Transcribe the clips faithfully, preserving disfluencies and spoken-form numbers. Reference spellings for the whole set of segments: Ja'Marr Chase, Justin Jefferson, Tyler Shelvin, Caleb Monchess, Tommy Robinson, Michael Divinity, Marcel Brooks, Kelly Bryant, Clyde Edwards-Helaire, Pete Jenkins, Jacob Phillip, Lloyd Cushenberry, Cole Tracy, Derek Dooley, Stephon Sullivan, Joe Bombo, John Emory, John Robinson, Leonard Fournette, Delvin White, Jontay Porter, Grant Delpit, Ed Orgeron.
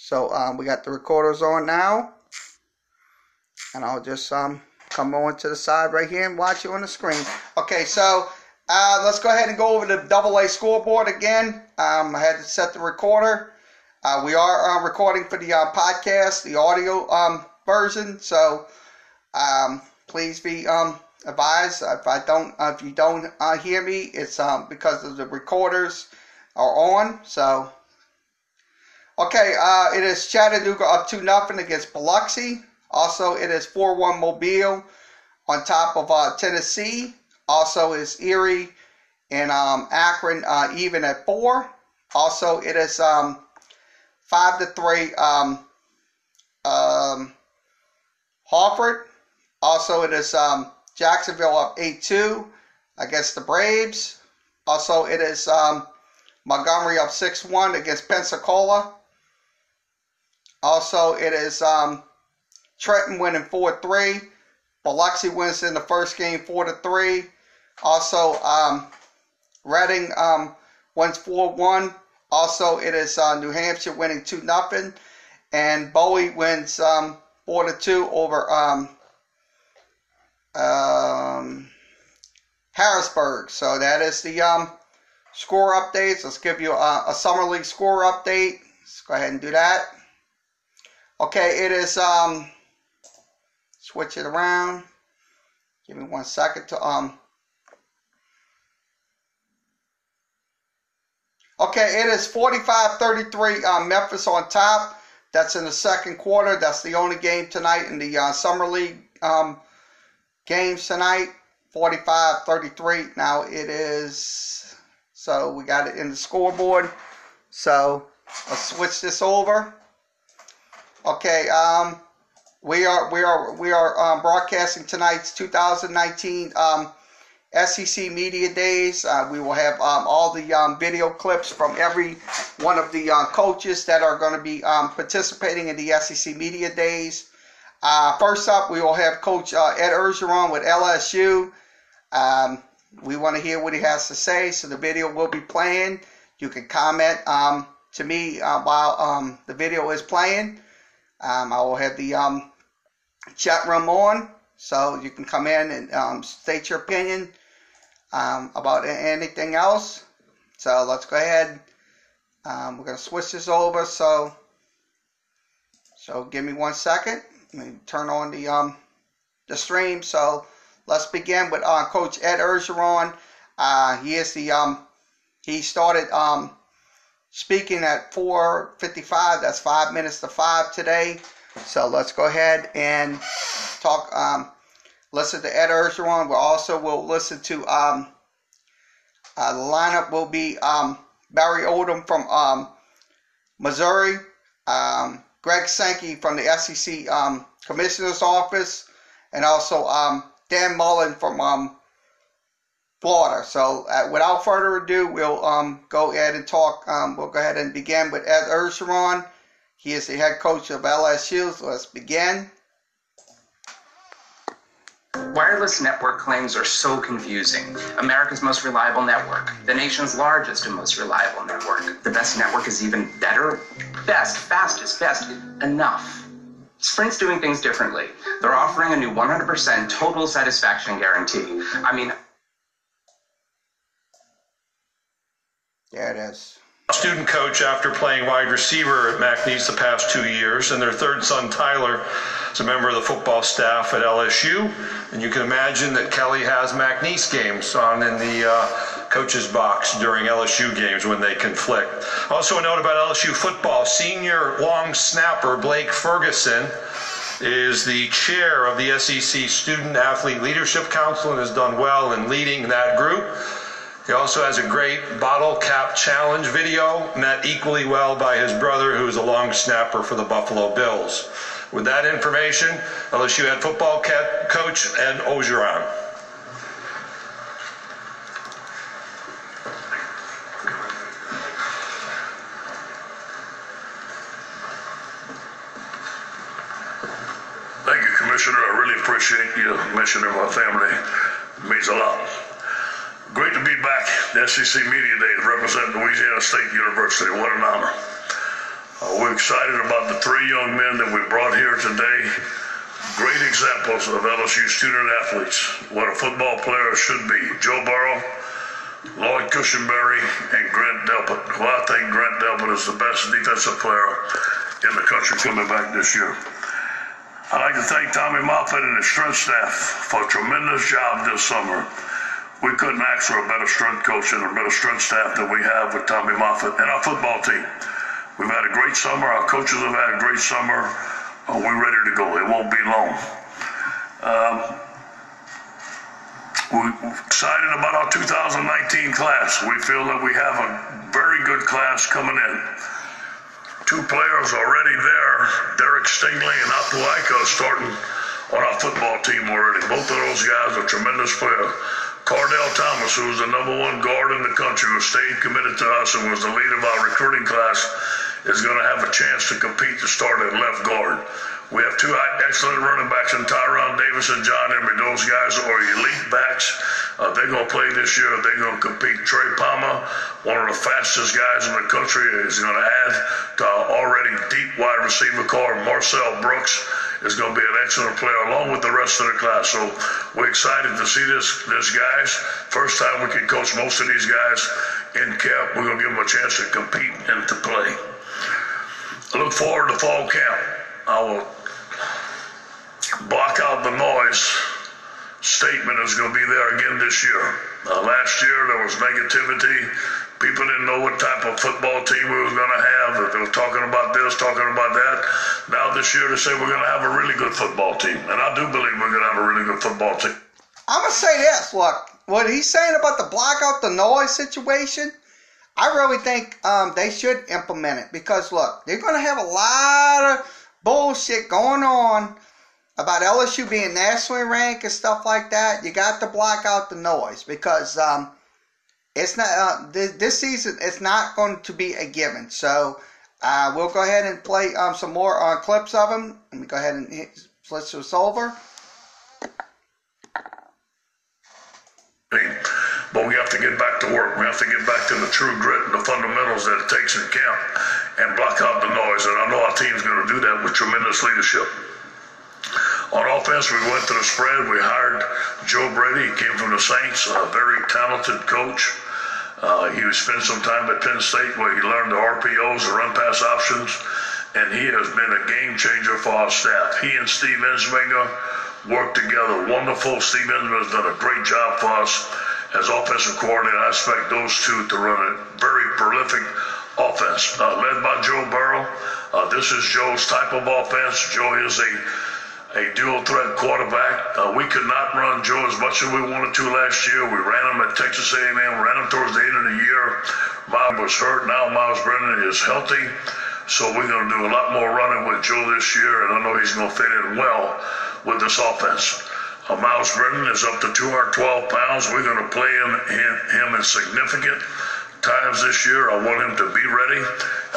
So um, we got the recorders on now. And I'll just um, come on to the side right here and watch it on the screen. Okay, so uh, let's go ahead and go over the double A scoreboard again. Um, I had to set the recorder. Uh, we are uh, recording for the uh, podcast, the audio um, version. So um, please be um, advised if I don't, uh, if you don't uh, hear me, it's um, because of the recorders are on. So okay, uh, it is Chattanooga up two nothing against Biloxi. Also, it is four one Mobile on top of uh, Tennessee. Also, it is Erie and um, Akron uh, even at four. Also, it is um, five to three um, um, Hartford. Also, it is um, Jacksonville up eight two against the Braves. Also, it is um, Montgomery up six one against Pensacola. Also, it is... Um, Trenton winning four three. Biloxi wins in the first game four to three. Also, um, Reading um, wins four one. Also, it is uh, New Hampshire winning two nothing. And Bowie wins um, four to two over um, um, Harrisburg. So that is the um, score updates. Let's give you a, a Summer League score update. Let's go ahead and do that. Okay, it is... Um, Switch it around. Give me one second to um. Okay, it is forty-five thirty-three uh, Memphis on top. That's in the second quarter. That's the only game tonight in the uh, Summer League um games tonight. forty-five thirty-three. Now it is. So we got it in the scoreboard. So let's switch this over. Okay. Um. We are we are we are um, broadcasting tonight's two thousand nineteen um, S E C Media Days. Uh, we will have um, all the um, video clips from every one of the uh, coaches that are going to be um, participating in the S E C Media Days. Uh, first up, we will have Coach uh, Ed Orgeron with L S U. Um, we want to hear what he has to say, so the video will be playing. You can comment um, to me uh, while um, the video is playing. Um, I will have the um, chat room on, so you can come in and um, state your opinion um, about anything else. So let's go ahead. Um, we're going to switch this over. So, so give me one second. Let me turn on the um, the stream. So let's begin with uh, Coach Ed Orgeron. Uh, he is the um, he started. Um, Speaking at four fifty-five, that's five minutes to five today. So let's go ahead and talk. Um, listen to Ed Orgeron. We also will listen to um, uh, the lineup will be um, Barry Odom from um, Missouri, um, Greg Sankey from the S E C um, Commissioner's Office, and also um, Dan Mullen from um, Florida. So uh, without further ado, we'll um, go ahead and talk. Um, we'll go ahead and begin with Ed Orgeron. He is the head coach of L S U. So let's begin. Wireless network claims are so confusing. America's most reliable network, the nation's largest and most reliable network. The best network is even better, best, fastest, best, enough. Sprint's doing things differently. They're offering a new one hundred percent total satisfaction guarantee. I mean, There it is. Student coach after playing wide receiver at McNeese the past two years, and their third son, Tyler, is a member of the football staff at L S U. And you can imagine that Kelly has McNeese games on in the uh, coach's box during L S U games when they conflict. Also a note about L S U football, senior long snapper Blake Ferguson is the chair of the S E C Student Athlete Leadership Council and has done well in leading that group. He also has a great bottle cap challenge video, met equally well by his brother, who is a long snapper for the Buffalo Bills. With that information, L S U head football cap coach Ed Orgeron. Thank you, Commissioner. I really appreciate you mentioning my family. It means a lot. Great to be back at S E C Media Days, representing Louisiana State University. What an honor. Uh, we We're excited about the three young men that we brought here today. Great examples of L S U student athletes, what a football player should be. Joe Burrow, Lloyd Cushenberry, and Grant Delpit, who I think Grant Delpit is the best defensive player in the country coming back this year. I'd like to thank Tommy Moffitt and his strength staff for a tremendous job this summer. We couldn't ask for a better strength coach and a better strength staff than we have with Tommy Moffitt and our football team. We've had a great summer. Our coaches have had a great summer. Oh, we're ready to go. It won't be long. Um, we're excited about our two thousand nineteen class. We feel that we have a very good class coming in. Two players already there, Derek Stingley and Apuaika, starting on our football team already. Both of those guys are tremendous players. Cardell Thomas, who was the number one guard in the country, who stayed committed to us and was the lead of our recruiting class, is going to have a chance to compete to start at left guard. We have two excellent running backs in Tyron Davis and John Emory. Those guys are elite backs. Uh, they're going to play this year. They're going to compete. Trey Palmer, one of the fastest guys in the country, is going to add to our already deep wide receiver core. Marcel Brooks is going to be an excellent player along with the rest of the class. So we're excited to see this, this guys. First time we can coach most of these guys in camp. We're going to give them a chance to compete and to play. I look forward to fall camp. I will block out the noise. Statement is going to be there again this year. Uh, last year there was negativity. People didn't know what type of football team we was going to have. They were talking about this, talking about that. Now this year they say we're going to have a really good football team. And I do believe we're going to have a really good football team. I'm going to say this. Look, what he's saying about the block out the noise situation, I really think um, they should implement it because, look, they're going to have a lot of bullshit going on about L S U being nationally ranked and stuff like that. You got to block out the noise because um, it's not uh, th- this season it's not going to be a given. So uh, we'll go ahead and play um, some more uh, clips of them. Let me go ahead and hit, let's switch over. But we have to get back to work. We have to get back to the true grit and the fundamentals that it takes in camp and block out the noise. And I know our team's going to do that with tremendous leadership. On offense, we went to the spread. We hired Joe Brady. He came from the Saints, a very talented coach. Uh, he spent some time at Penn State where he learned the R P Os, the run-pass options, and he has been a game changer for our staff. He and Steve Ensminger worked together. Wonderful. Steve Ensminger's done a great job for us. As offensive coordinator, I expect those two to run a very prolific offense, uh, led by Joe Burrow. Uh, this is Joe's type of offense. Joe is a, a dual-threat quarterback. Uh, we could not run Joe as much as we wanted to last year. We ran him at Texas A and M, ran him towards the end of the year. Myles was hurt. Now Myles Brennan is healthy. So we're going to do a lot more running with Joe this year, and I know he's going to fit in well with this offense. Uh, Myles Brennan is up to two hundred twelve pounds. We're going to play him, him, him in significant times this year. I want him to be ready.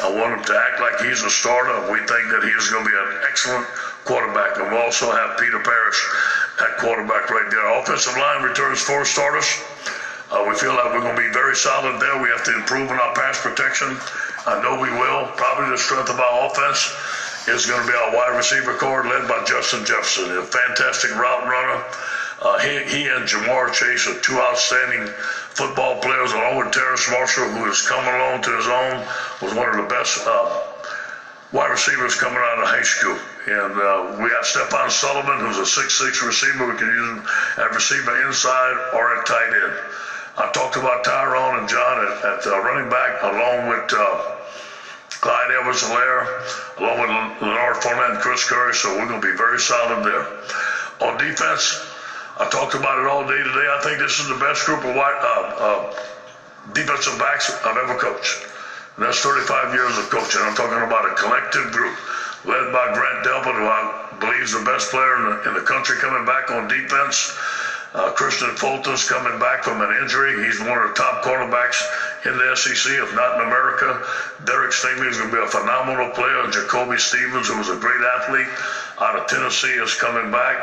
I want him to act like he's a starter. We think that he's going to be an excellent quarterback. And we'll also have Peter Parrish at quarterback right there. Our offensive line returns four starters. Uh, we feel like we're going to be very solid there. We have to improve on our pass protection. I know we will. Probably the strength of our offense is going to be our wide receiver core led by Justin Jefferson, a fantastic route runner. Uh, he, he and Ja'Marr Chase are two outstanding football players, along with Terrace Marshall, who has come along to his own, was one of the best uh, wide receivers coming out of high school. And uh, we have Stephon Sullivan, who's a six foot six receiver. We can use him at receiver inside or at tight end. I talked about Tyrone and John at, at uh, running back, along with uh, Clyde Edwards-Helaire, along with Leonard Fournette and Chris Curry, so we're going to be very solid there. On defense, I talked about it all day today. I think this is the best group of wide, uh, uh, defensive backs I've ever coached. And that's thirty-five years of coaching. I'm talking about a collective group led by Grant Delpit, who I believe is the best player in the, in the country coming back on defense. Uh, Christian Fulton's coming back from an injury. He's one of the top cornerbacks in the S E C, if not in America. Derek Stingley is going to be a phenomenal player. Jacoby Stevens, who was a great athlete out of Tennessee, is coming back.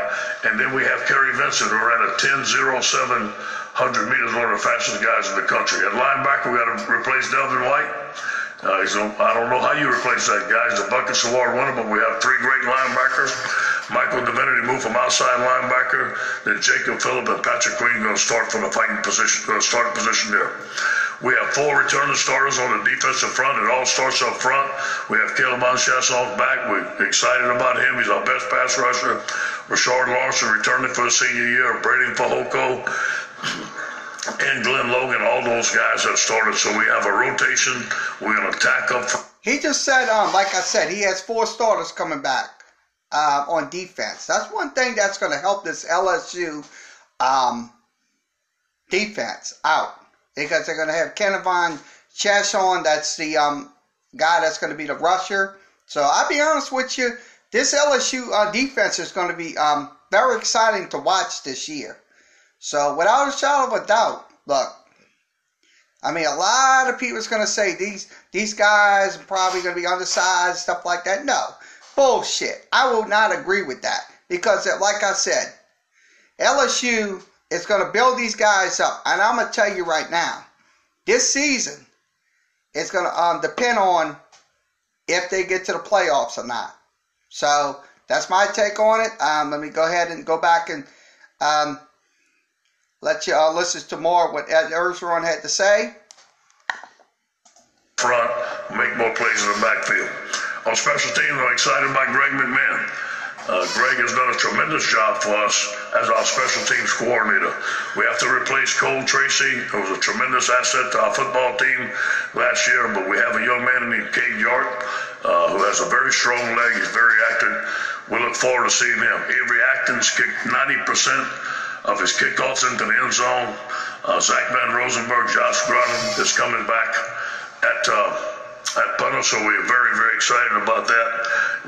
And then we have Kerry Vincent, who ran a ten oh seven one hundred meters, one of the fastest guys in the country. At linebacker, we got to replace Delvin White. Uh, so I don't know how you replace that, guys. The Buckets Award winner, but we have three great linebackers. Michael Divinity moved from outside linebacker. Then Jacob Phillip and Patrick Queen going to start from the fighting position, going to start position there. We have four returning starters on the defensive front. It all starts up front. We have Caleb Monchess off back. We're excited about him. He's our best pass rusher. Rashard Lawrence returning for the senior year. Brady Fajoko and Glenn Logan. All those guys have started. So we have a rotation. We're going to attack up front. He just said, um, like I said, he has four starters coming back uh, on defense. That's one thing that's going to help this L S U um, defense out. Because they're going to have Devonta Lee on. That's the um, guy that's going to be the rusher. So I'll be honest with you. This L S U uh, defense is going to be um, very exciting to watch this year. So without a shadow of a doubt, look. I mean, a lot of people is going to say these, these guys are probably going to be undersized, stuff like that. No. Bullshit. I will not agree with that. Because like I said, L S U... it's going to build these guys up. And I'm going to tell you right now, this season, it's going to um, depend on if they get to the playoffs or not. So that's my take on it. Um, let me go ahead and go back and um, let you all listen to more what Ed Orgeron had to say. Front, make more plays in the backfield. On special teams, I'm excited by Greg McMahon. Uh, Greg has done a tremendous job for us as our special teams coordinator. We have to replace Cole Tracy, who was a tremendous asset to our football team last year, but we have a young man named Cade York, uh, who has a very strong leg. He's very active. We look forward to seeing him. Avery Acton's kicked ninety percent of his kickoffs into the end zone. Uh, Zach Van Rosenberg, Josh Gruden is coming back at... Uh, At Punter, so we're very, very excited about that.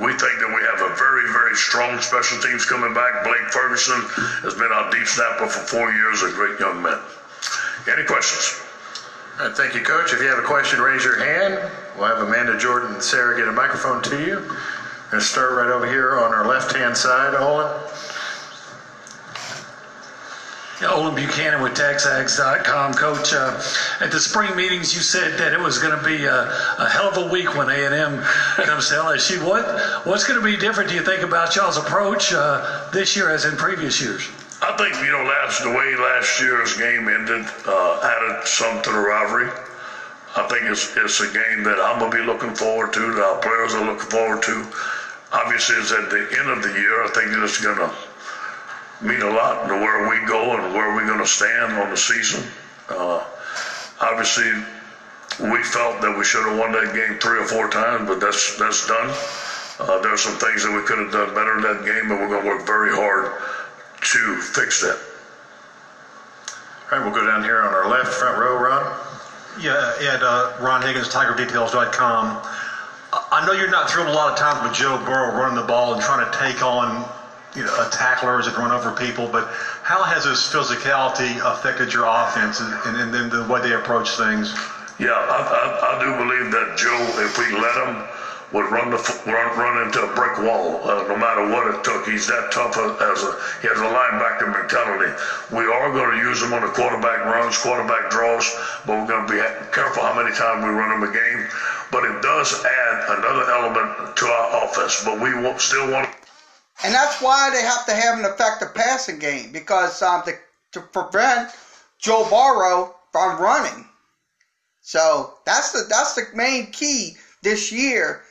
We think that we have a very, very strong special teams coming back. Blake Ferguson has been our deep snapper for four years, a great young man. Any questions? All right, thank you, Coach. If you have a question, raise your hand. We'll have Amanda, Jordan, and Sarah get a microphone to you. We're going to start right over here on our left-hand side, Olin. Olin Buchanan with Tax Ags dot com. Coach, uh, at the spring meetings, you said that it was going to be a, a hell of a week when A and M comes to L S U. What, what's going to be different, do you think, about y'all's approach uh, this year as in previous years? I think, you know, last, the way last year's game ended uh, added some to the rivalry. I think it's, it's a game that I'm going to be looking forward to, that our players are looking forward to. Obviously, it's at the end of the year. I think that it's going to mean a lot to where we go and where we're going to stand on the season. Uh, obviously, we felt that we should have won that game three or four times, but that's that's done. Uh, there are some things that we could have done better in that game, and we're going to work very hard to fix that. All right, we'll go down here on our left front row, Ron. Yeah, Ed, uh, Ron Higgins, Tiger Details dot com. I know you're not thrilled a lot of times with Joe Burrow running the ball and trying to take on You know, tacklers that run over people, but how has his physicality affected your offense and, and, and the way they approach things? Yeah, I, I, I do believe that Joe, if we let him, would run the run, run into a brick wall, uh, no matter what it took. He's that tough as a he has a linebacker mentality. We are going to use him on the quarterback runs, quarterback draws, but we're going to be careful how many times we run him a game. But it does add another element to our offense. But we won't, still want. And that's why they have to have an effective passing game, because um, to, to prevent Joe Burrow from running. So that's the that's the main key this year,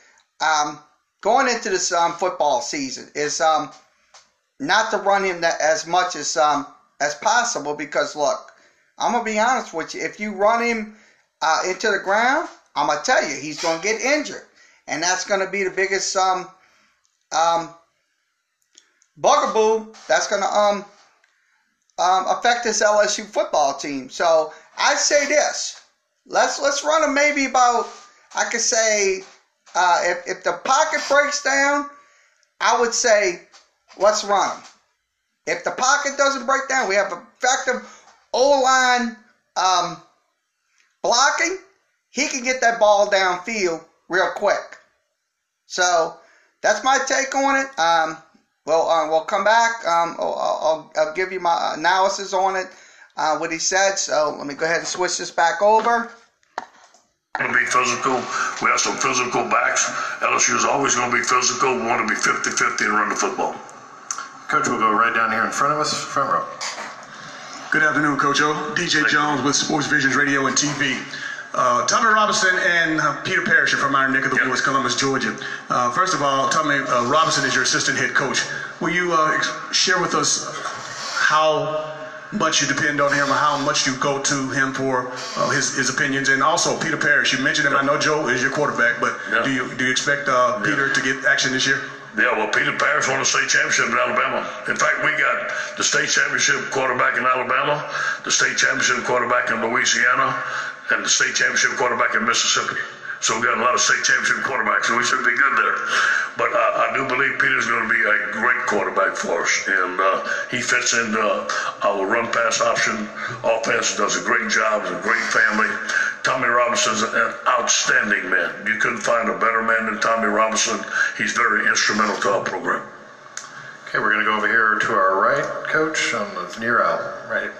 um, going into this um, football season, is um, not to run him that as much as um, as possible. Because look, I'm gonna be honest with you, if you run him uh, into the ground, I'm gonna tell you he's gonna get injured, and that's gonna be the biggest um um. bugaboo that's going to um, um, affect this L S U football team. So I say this, let's let's run them maybe about, I could say, uh, if, if the pocket breaks down, I would say let's run them. If the pocket doesn't break down, we have effective O-line um, blocking, he can get that ball downfield real quick. So that's my take on it. Um, Well, uh, we'll come back. Um, I'll, I'll, I'll give you my analysis on it, uh, what he said. So let me go ahead and switch this back over. Going to be physical. We have some physical backs. L S U is always going to be physical. We want to be fifty fifty and run the football. Coach, we'll go right down here in front of us, front row. Good afternoon, Coach O. D J Jones with Sports Visions Radio and T V. Uh, Tommy Robinson and uh, Peter Parrish are from our neck of the yep. woods, Columbus, Georgia. Uh, first of all, Tommy uh, Robinson is your assistant head coach. Will you uh, share with us how much you depend on him, or how much you go to him for uh, his, his opinions? And also, Peter Parrish, you mentioned him. Yep. I know Joe is your quarterback, but yep. do you do you expect uh, yep. Peter to get action this year? Yeah, well, Peter Parrish won the state championship in Alabama. In fact, we got the state championship quarterback in Alabama, the state championship quarterback in Louisiana, and the state championship quarterback in Mississippi. So we've got a lot of state championship quarterbacks, so we should be good there. But uh, I do believe Peter's going to be a great quarterback for us, and uh, he fits in uh, our run-pass option offense, does a great job, is a great family. Tommy Robinson's an outstanding man. You couldn't find a better man than Tommy Robinson. He's very instrumental to our program. Okay, we're going to go over here to our right, Coach, on the near out, right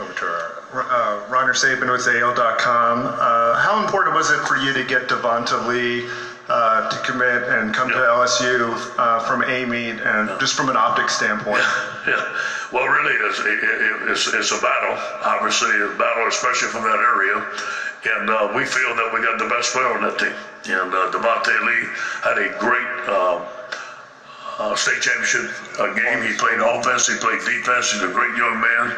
over to our Uh, Roger Saban with A L dot com. Uh, how important was it for you to get Devonta Lee uh, to commit and come yeah. to L S U uh, from A M E D, and yeah. just from an optics standpoint? Yeah. yeah. Well, really, it's, it, it's, it's a battle, obviously, a battle, especially from that area. And uh, we feel that we got the best player on that team. And uh, Devonta Lee had a great uh, uh, state championship uh, game. He played offense, he played defense. He's a great young man.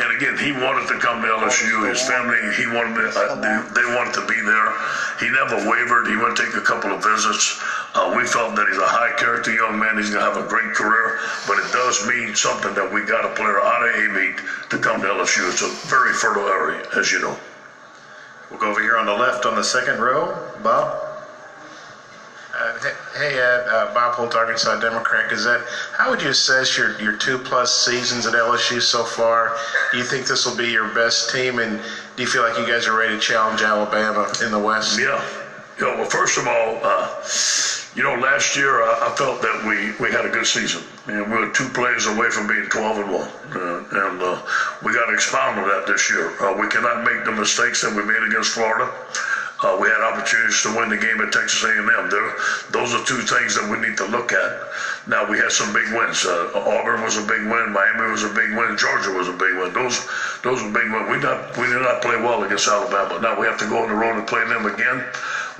And again, he wanted to come to L S U. His family, he wanted to, uh, they, they wanted to be there. He never wavered. He went to take a couple of visits. Uh, we felt that he's a high-character young man. He's going to have a great career. But it does mean something that we got a player out of A M E D to come to L S U. It's a very fertile area, as you know. We'll go over here on the left on the second row. Bob? Uh, hey, Ed, uh, Bob Holt, Arkansas Democrat Gazette. How would you assess your, your two-plus seasons at L S U so far? Do you think this will be your best team, and do you feel like you guys are ready to challenge Alabama in the West? Yeah. Yeah, well, first of all, uh, you know, last year I, I felt that we, we had a good season. And we were two plays away from being twelve and one. Uh, and uh, we got to expound on that this year. Uh, we cannot make the mistakes that we made against Florida. Uh, we had opportunities to win the game at Texas A and M. There, those are two things that we need to look at. Now, we had some big wins. Uh, Auburn was a big win. Miami was a big win. Georgia was a big win. Those those were big wins. We, not, we did not play well against Alabama. Now, we have to go on the road and play them again.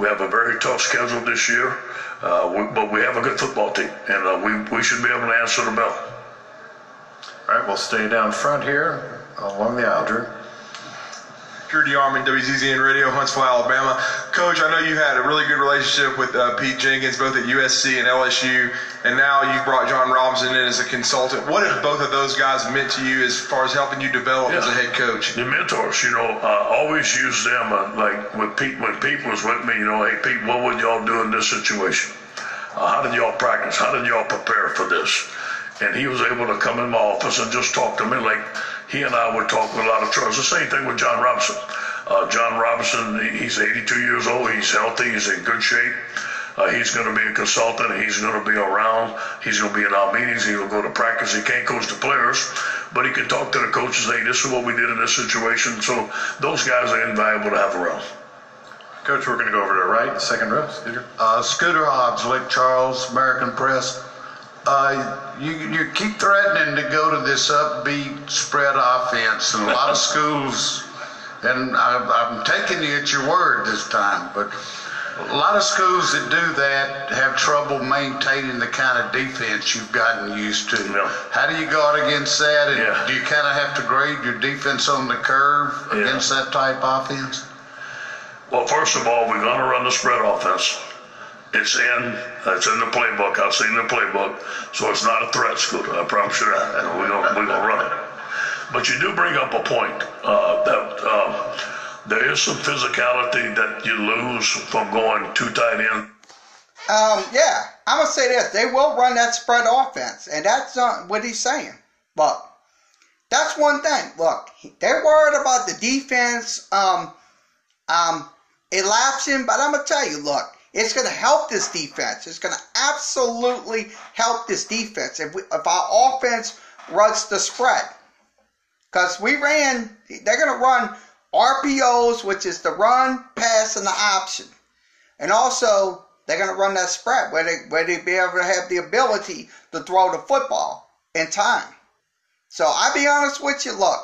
We have a very tough schedule this year, uh, we, but we have a good football team, and uh, we, we should be able to answer the bell. All right, we'll stay down front here along the aisle, Drew. Drew DeArmond, W Z Z N Radio, Huntsville, Alabama. Coach, I know you had a really good relationship with uh, Pete Jenkins, both at U S C and L S U, and now you've brought John Robinson in as a consultant. What have both of those guys meant to you as far as helping you develop yeah. as a head coach? The mentors, you know, uh, always use them. Uh, like when Pete, when Pete was with me, you know, hey, Pete, what would y'all do in this situation? Uh, how did y'all practice? How did y'all prepare for this? And he was able to come in my office and just talk to me like he and I would talk with a lot of trust. The same thing with John Robinson. Uh, John Robinson, he's eighty-two years old. He's healthy. He's in good shape. Uh, he's going to be a consultant. He's going to be around. He's going to be in our meetings. He'll go to practice. He can't coach the players, but he can talk to the coaches. Hey, this is what we did in this situation. So those guys are invaluable to have around. Coach, we're going to go over to the right, second row. Scooter, uh, Scooter Hobbs, Lake Charles, American Press. Uh, you, you keep threatening to go to this upbeat spread offense, and a lot of schools, and I, I'm taking you at your word this time, but a lot of schools that do that have trouble maintaining the kind of defense you've gotten used to. Yeah. How do you guard against that, and yeah. do you kind of have to grade your defense on the curve yeah. against that type of offense? Well, first of all, we're going to run the spread offense. It's in, it's in the playbook. I've seen the playbook. So it's not a threat, Scooter. I promise you that. We're gonna, we're gonna run it. But you do bring up a point uh, that uh, there is some physicality that you lose from going too tight end. Um, yeah, I'm going to say this. They will run that spread offense, and that's not what he's saying. But that's one thing. Look, they're worried about the defense um, um, elapsing, but I'm going to tell you, look, it's going to help this defense. It's going to absolutely help this defense if, we, if our offense runs the spread. Because we ran, they're going to run R P Os, which is the run, pass, and the option. And also, they're going to run that spread where they where they be able to have the ability to throw the football in time. So I'll be honest with you, look,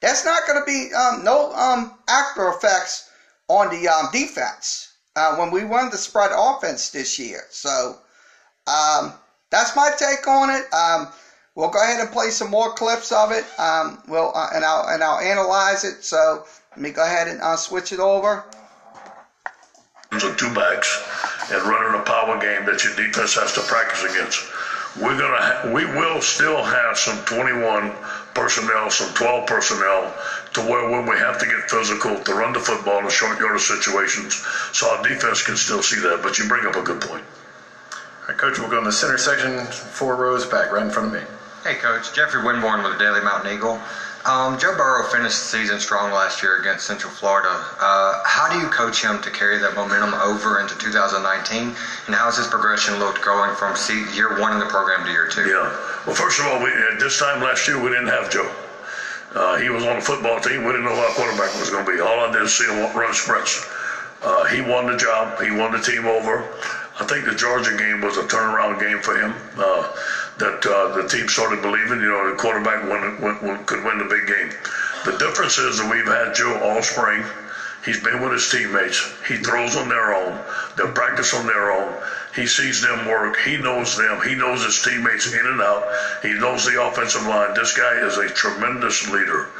that's not going to be um, no um, after effects on the um, defense uh, when we run the spread offense this year. So um, that's my take on it. Um, we'll go ahead and play some more clips of it. Um, we'll uh, and I'll and I'll analyze it. So let me go ahead and uh, switch it over. With two backs and running a power game that your defense has to practice against. We're gonna, ha- we will still have some twenty-one personnel, some twelve personnel, to where when we have to get physical to run the football in short yardage situations, so our defense can still see that. But you bring up a good point. All right, Coach, we'll go in the center section, four rows back, right in front of me. Hey, Coach, Jeffrey Winborn with the Daily Mountain Eagle. Um, Joe Burrow finished the season strong last year against Central Florida. Uh, how do you coach him to carry that momentum over into two thousand nineteen? And how has his progression looked going from see, year one in the program to year two? Yeah. Well, first of all, we, at this time last year, we didn't have Joe. Uh, he was on the football team. We didn't know who our quarterback was going to be. All I did was see him run sprints. Uh, he won the job. He won the team over. I think the Georgia game was a turnaround game for him. Uh, that uh, the team started believing, you know, the quarterback won, won, won, could win the big game. The difference is that we've had Joe all spring. He's been with his teammates. He throws on their own. They'll practice on their own. He sees them work. He knows them. He knows his teammates in and out. He knows the offensive line. This guy is a tremendous leader.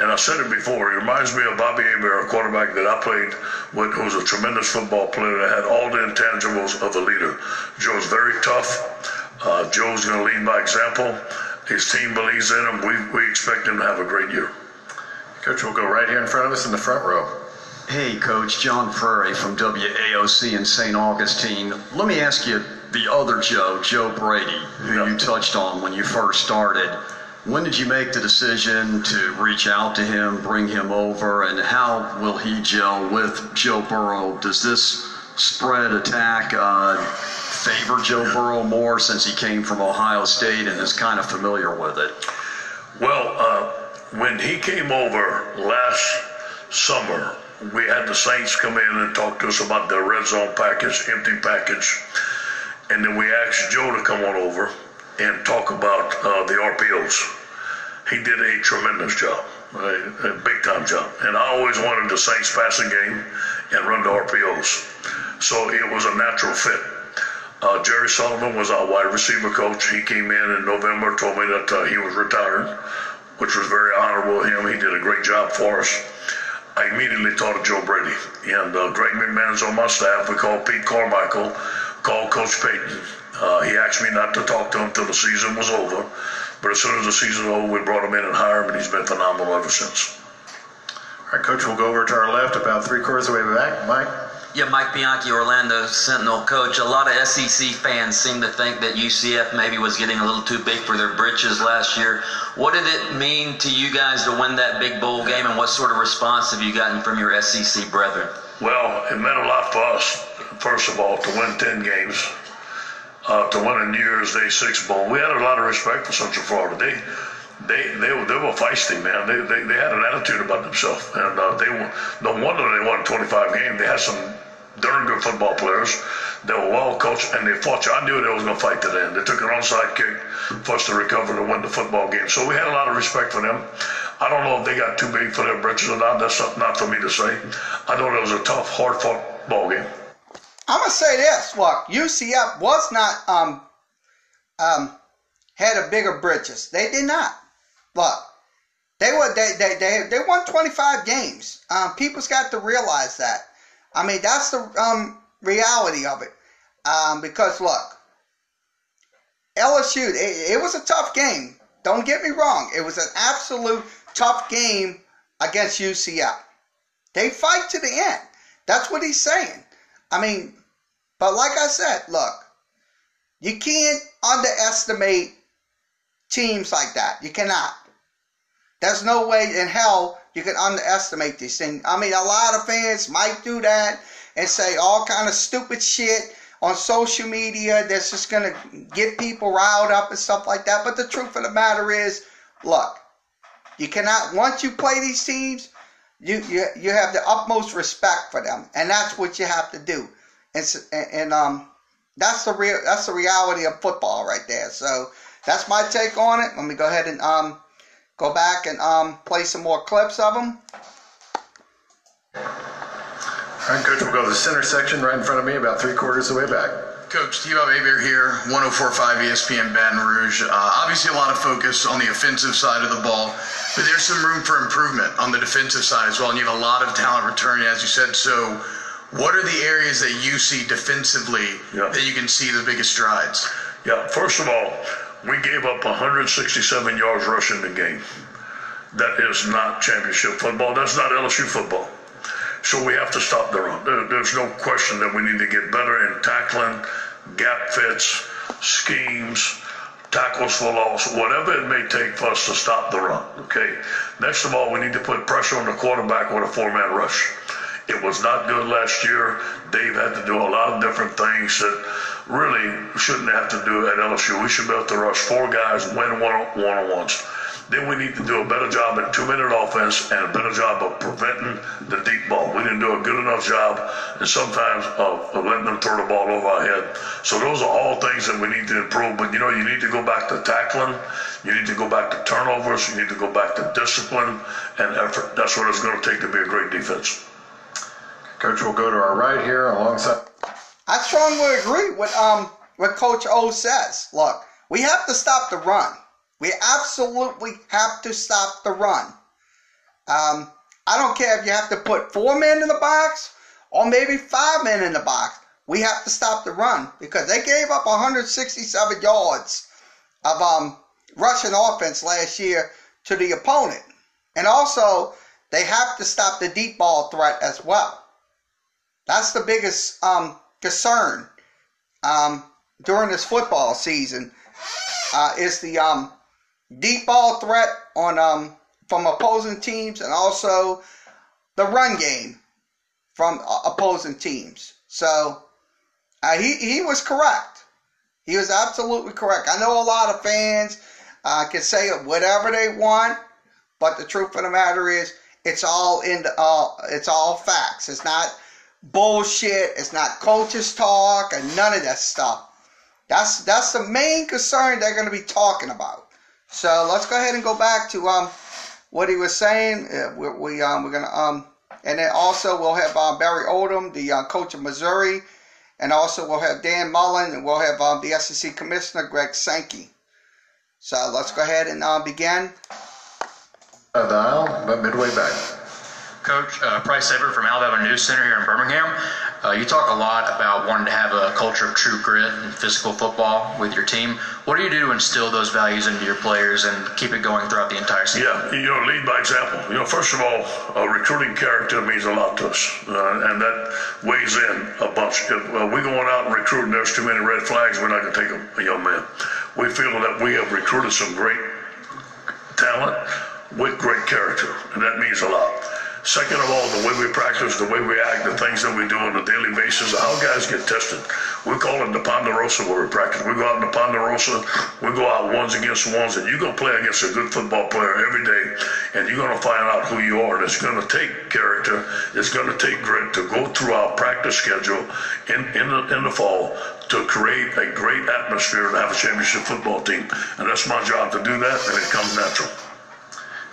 And I said it before, he reminds me of Bobby Hebert, a quarterback that I played with, who was a tremendous football player that had all the intangibles of a leader. Joe's very tough. Uh, Joe's going to lead by example. His team believes in him. We we expect him to have a great year. Coach, we'll go right here in front of us in the front row. Hey, Coach, John Prairie from W A O C in Saint Augustine. Let me ask you the other Joe, Joe Brady, who yeah. you touched on when you first started. When did you make the decision to reach out to him, bring him over, and how will he gel with Joe Burrow? Does this spread attack uh, favor Joe Burrow more since he came from Ohio State and is kind of familiar with it? Well, uh, when he came over last summer, we had the Saints come in and talk to us about their red zone package, empty package, and then we asked Joe to come on over and talk about uh, the R P Os. He did a tremendous job, a, a big-time job, and I always wanted the Saints passing game and run the R P Os, so it was a natural fit. Uh, Jerry Sullivan was our wide receiver coach. He came in in November, told me that uh, he was retired, which was very honorable of him. He did a great job for us. I immediately thought of Joe Brady, and uh, Greg McMahon's on my staff. We called Pete Carmichael, called Coach Payton. Uh, he asked me not to talk to him until the season was over, but as soon as the season was over, we brought him in and hired him, and he's been phenomenal ever since. All right, Coach, we'll go over to our left, about three quarters of the way back. Mike? Yeah, Mike Bianchi, Orlando Sentinel. Coach, a lot of S E C fans seem to think that U C F maybe was getting a little too big for their britches last year. What did it mean to you guys to win that big bowl game, and what sort of response have you gotten from your S E C brethren? Well, it meant a lot for us, first of all, to win ten games, uh, to win a New Year's Day six bowl. We had a lot of respect for Central Florida. They, They, they they were feisty, man. They they, they had an attitude about themselves, and uh, they were, no wonder they won twenty-five games. They had some darn good football players. They were well coached, and they fought you. I knew they was going to fight to the end. They took an onside kick for us to recover to win the football game. So we had a lot of respect for them. I don't know if they got too big for their britches or not. That's not for me to say. I know it was a tough, hard-fought ball game. I'm gonna say this: look, U C F was not um um had a bigger britches. They did not. Look, they were they they they, they won twenty-five games. Um, people's got to realize that. I mean, that's the um, reality of it. Um, because look, L S U, it, it was a tough game. Don't get me wrong. It was an absolute tough game against U C F. They fight to the end. That's what he's saying. I mean, but like I said, look, you can't underestimate teams like that. You cannot. There's no way in hell you can underestimate these things. I mean, a lot of fans might do that and say all kind of stupid shit on social media that's just going to get people riled up and stuff like that. But the truth of the matter is, look, you cannot, once you play these teams, You you you have the utmost respect for them, and that's what you have to do. And and um, that's the real that's the reality of football right there. So that's my take on it. Let me go ahead and um go back and um play some more clips of them. All right, Coach, we'll go to the center section right in front of me, about three quarters of the way back. Coach, T-Bob Aber here, one oh four point five E S P N Baton Rouge. Uh, obviously, a lot of focus on the offensive side of the ball, but there's some room for improvement on the defensive side as well, and you have a lot of talent returning, as you said. So what are the areas that you see defensively yeah. that you can see the biggest strides? Yeah, first of all, we gave up one hundred sixty-seven yards rushing the game. That is not championship football. That's not L S U football. So we have to stop the run. There, there's no question that we need to get better in tackling, gap fits, schemes, tackles for loss, whatever it may take for us to stop the run, okay? Next of all, we need to put pressure on the quarterback with a four-man rush. It was not good last year. Dave had to do a lot of different things that really shouldn't have to do at L S U. We should be able to rush four guys, win one-on-ones. Then we need to do a better job in two-minute offense and a better job of preventing the deep ball. We didn't do a good enough job, and sometimes of, of letting them throw the ball over our head. So those are all things that we need to improve. But, you know, you need to go back to tackling. You need to go back to turnovers. You need to go back to discipline and effort. That's what it's going to take to be a great defense. Coach, we'll go to our right here alongside. I strongly agree with um what Coach O says. Look, we have to stop the run. We absolutely have to stop the run. Um, I don't care if you have to put four men in the box or maybe five men in the box. We have to stop the run because they gave up one hundred sixty-seven yards of um, rushing offense last year to the opponent. And also, they have to stop the deep ball threat as well. That's the biggest um, concern um, during this football season uh, is the... Um, deep ball threat on um from opposing teams, and also the run game from uh, opposing teams. So uh, he he was correct. He was absolutely correct. I know a lot of fans uh, can say whatever they want, but the truth of the matter is, it's all in the uh, it's all facts. It's not bullshit. It's not coaches talk and none of that stuff. That's that's the main concern they're going to be talking about. So let's go ahead and go back to um, what he was saying. Uh, we, we um, we're gonna um, and then also we'll have um, Barry Odom, the uh, coach of Missouri, and also we'll have Dan Mullen, and we'll have um, the S E C commissioner Greg Sankey. So let's go ahead and uh, begin. Uh, the aisle, but midway back. Coach uh, Price Everett from Alabama News Center here in Birmingham. Uh, you talk a lot about wanting to have a culture of true grit and physical football with your team. What do you do to instill those values into your players and keep it going throughout the entire season? Yeah, you know, lead by example. You know, first of all, uh, recruiting character means a lot to us, uh, and that weighs in a bunch. If uh, we're going out and recruiting, there's too many red flags, we're not going to take a, a young man. We feel that we have recruited some great talent with great character, and that means a lot. Second of all, the way we practice, the way we act, the things that we do on a daily basis, our guys get tested. We call it the Ponderosa where we practice. We go out in the Ponderosa, we go out ones against ones, and you're going to play against a good football player every day, and you're going to find out who you are. And it's going to take character, it's going to take grit to go through our practice schedule in, in, the, in the fall to create a great atmosphere and have a championship football team. And that's my job to do that, and it comes natural.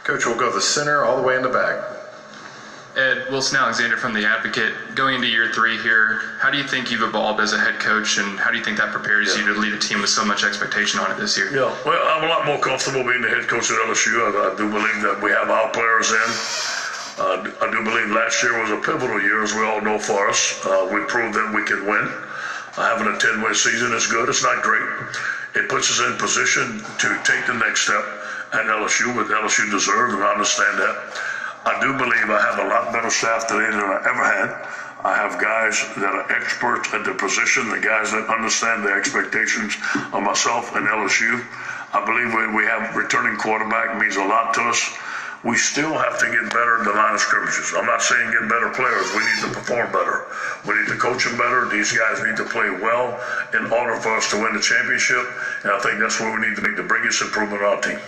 Coach, we'll go to the center all the way in the back. Ed, Wilson Alexander from The Advocate. Going into year three here, how do you think you've evolved as a head coach, and how do you think that prepares yeah. you to lead a team with so much expectation on it this year? Yeah, well, I'm a lot more comfortable being the head coach at L S U. I, I do believe that we have our players in. Uh, I do believe last year was a pivotal year, as we all know, for us. Uh, we proved that we could win. Uh, having a ten-win season is good. It's not great. It puts us in position to take the next step at L S U, but L S U deserves, and I understand that. I do believe I have a lot better staff today than I ever had. I have guys that are experts at their position, the guys that understand the expectations of myself and L S U. I believe we, we have returning quarterback means a lot to us. We still have to get better in the line of scrimmages. I'm not saying get better players. We need to perform better. We need to coach them better. These guys need to play well in order for us to win the championship. And I think that's where we need to make the biggest improvement on our team.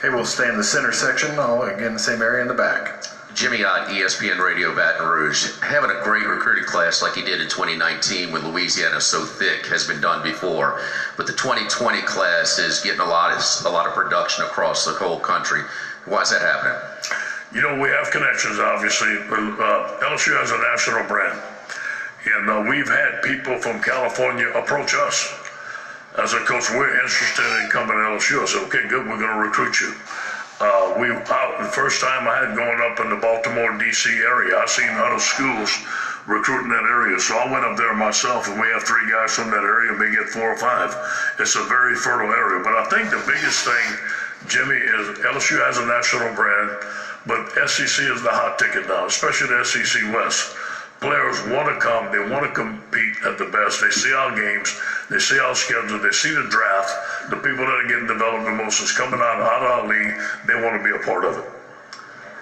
Okay, we'll stay in the center section. I'll, again, the same area in the back. Jimmy Ott, E S P N Radio Baton Rouge. Having a great recruiting class like he did in twenty nineteen when Louisiana so thick has been done before. But the twenty twenty class is getting a lot of, a lot of production across the whole country. Why is that happening? You know, we have connections, obviously. Uh, L S U has a national brand. And uh, we've had people from California approach us. As a coach, we're interested in coming to L S U. I said, okay, good, we're going to recruit you. Uh, we out, the first time I had going up in the Baltimore, D C area, I seen other schools recruiting that area. So I went up there myself, and we have three guys from that area, and we get four or five. It's a very fertile area. But I think the biggest thing, Jimmy, is L S U has a national brand, but S E C is the hot ticket now, especially the S E C West. Players want to come. They want to compete at the best. They see our games. They see our schedule. They see the draft. The people that are getting developed the most is coming out of our league. They want to be a part of it.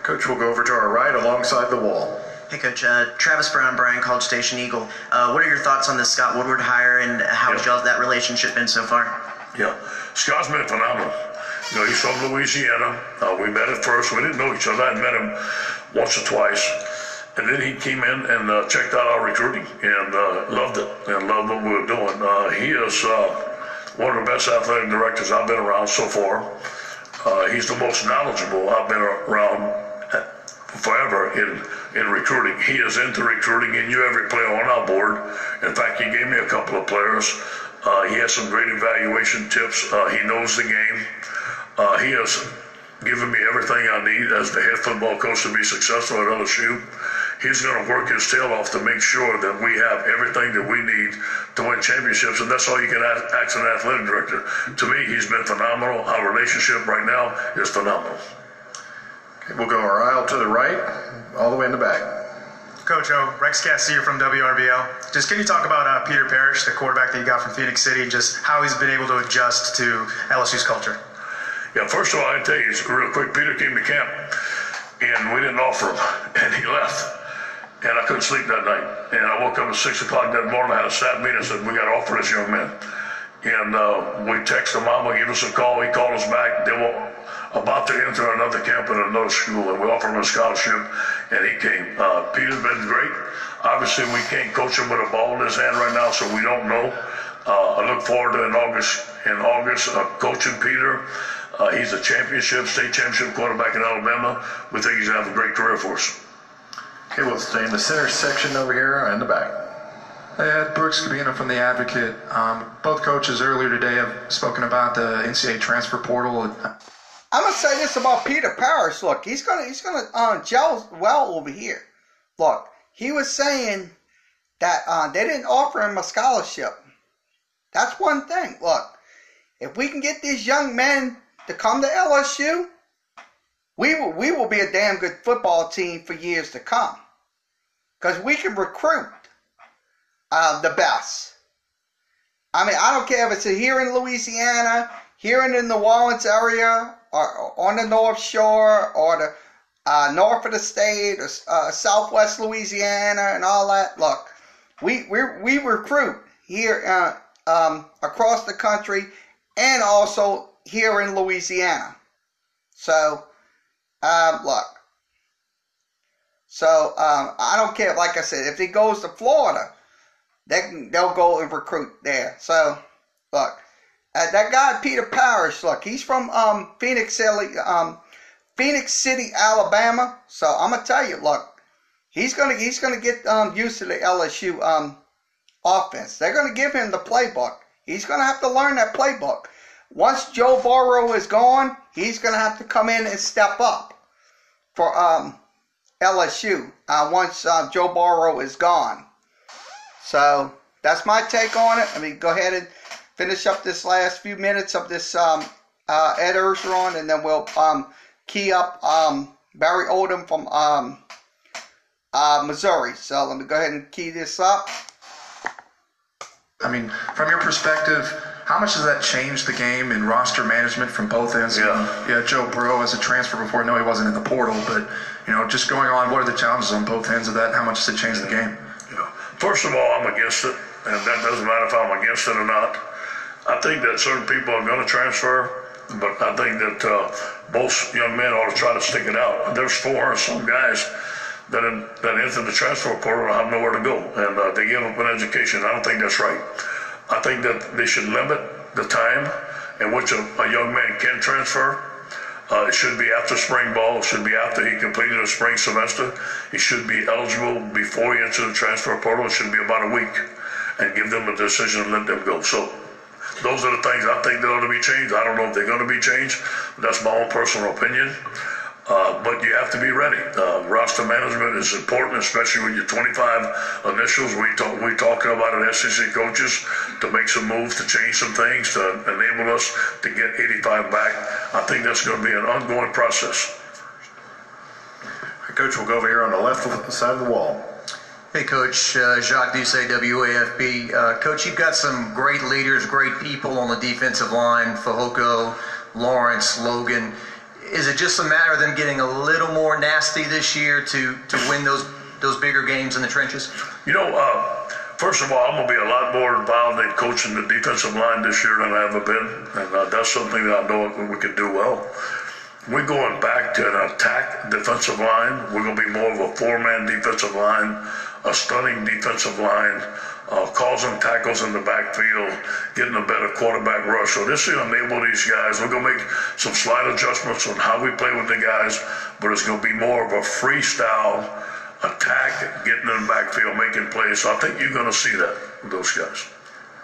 Coach, we'll go over to our right alongside the wall. Hey, Coach. Uh, Travis Brown, Bryan, College Station Eagle. Uh, what are your thoughts on the Scott Woodward hire, and how yeah. has that relationship been so far? Yeah. Scott's been phenomenal. You know, he's from Louisiana. Uh, we met at first. We didn't know each other. I met him once or twice. And then he came in and uh, checked out our recruiting and uh, loved it and loved what we were doing. Uh, he is uh, one of the best athletic directors I've been around so far. Uh, he's the most knowledgeable I've been around forever in, in recruiting. He is into recruiting. He knew every player on our board. In fact, he gave me a couple of players. Uh, he has some great evaluation tips. Uh, he knows the game. Uh, he has given me everything I need as the head football coach to be successful at L S U. He's going to work his tail off to make sure that we have everything that we need to win championships, and that's all you can ask an athletic director. To me, he's been phenomenal. Our relationship right now is phenomenal. Okay, we'll go our aisle to the right, all the way in the back. Coach, oh, Rex Castillo from W R B L. Just can you talk about uh, Peter Parrish, the quarterback that you got from Phoenix City, just how he's been able to adjust to L S U's culture? Yeah, first of all, I tell you, real quick, Peter came to camp, and we didn't offer him, and he left. And I couldn't sleep that night. And I woke up at six o'clock that morning. I had a staff meeting and said, we got to offer this young man. And uh, we texted Mama, gave us a call. He called us back. They were about to enter another camp at another school, and we offered him a scholarship, and he came. Uh, Peter's been great. Obviously, we can't coach him with a ball in his hand right now, so we don't know. Uh, I look forward to in August, in August uh, coaching Peter. Uh, he's a championship, state championship quarterback in Alabama. We think he's going to have a great career for us. Okay, we'll stay in the center section over here in the back. Hey, Ed, Brooks Cabina from The Advocate. Um, both coaches earlier today have spoken about the N C double A transfer portal. I'm going to say this about Peter Parrish. Look, he's going he's gonna, um, gel well over here. Look, he was saying that uh, they didn't offer him a scholarship. That's one thing. Look, if we can get these young men to come to L S U, We will, we will be a damn good football team for years to come. Because we can recruit uh, the best. I mean, I don't care if it's here in Louisiana, here in the New Orleans area, or, or on the North Shore, or the uh, north of the state, or uh, southwest Louisiana, and all that. Look, we we, we recruit here uh, um, across the country, and also here in Louisiana. So... Um, look, so um, I don't care, like I said, if he goes to Florida, they can, they'll go and recruit there. So, look, uh, that guy Peter Parrish, look, he's from um, Phoenix City, um, Phoenix City, Alabama. So I'm gonna tell you, look, he's gonna he's gonna get um, used to the L S U um, offense. They're gonna give him the playbook. He's gonna have to learn that playbook. Once Joe Burrow is gone, he's going to have to come in and step up for um, L S U uh, once uh, Joe Burrow is gone. So that's my take on it. I mean, go ahead and finish up this last few minutes of this um, uh, Ed Orgeron, and then we'll um, key up um, Barry Odom from um, uh, Missouri. So let me go ahead and key this up. I mean, from your perspective, how much does that change the game in roster management from both ends? Yeah. Yeah, Joe Burrow as a transfer before. No, he wasn't in the portal, but, you know, just going on, what are the challenges on both ends of that? How much does it change the game? Yeah. First of all, I'm against it, and that doesn't matter if I'm against it or not. I think that certain people are going to transfer, But I think that uh, most young men ought to try to stick it out. There's four or some guys that in, that enter the transfer portal and have nowhere to go, and uh, they give up an education. I don't think that's right. I think that they should limit the time in which a, a young man can transfer. Uh, it should be after spring ball. It should be after he completed a spring semester. He should be eligible before he enters the transfer portal. It should be about a week, and give them a decision and let them go. So those are the things I think that ought to be changed. I don't know if they're going to be changed. That's my own personal opinion. Uh, but you have to be ready. Uh, roster management is important, especially when you're twenty-five initials. We talk, we're talking about it as S E C coaches to make some moves, to change some things, to enable us to get eighty-five back. I think that's going to be an ongoing process. All right, Coach, we'll go over here on the left side of the wall. Hey, Coach, uh, Jacques Doucet, W A F B. Uh, Coach, you've got some great leaders, great people on the defensive line, Fehoko, Lawrence, Logan. Is it just a matter of them getting a little more nasty this year to, to win those those bigger games in the trenches? You know, uh, first of all, I'm going to be a lot more involved in coaching the defensive line this year than I ever been, and uh, that's something that I know we can do well. We're going back to an attack defensive line. We're going to be more of a four-man defensive line, a stunning defensive line, Uh, causing tackles in the backfield, getting a better quarterback rush. So this will enable these guys. We're going to make some slight adjustments on how we play with the guys, but it's going to be more of a freestyle attack, getting in the backfield, making plays. So I think you're going to see that with those guys.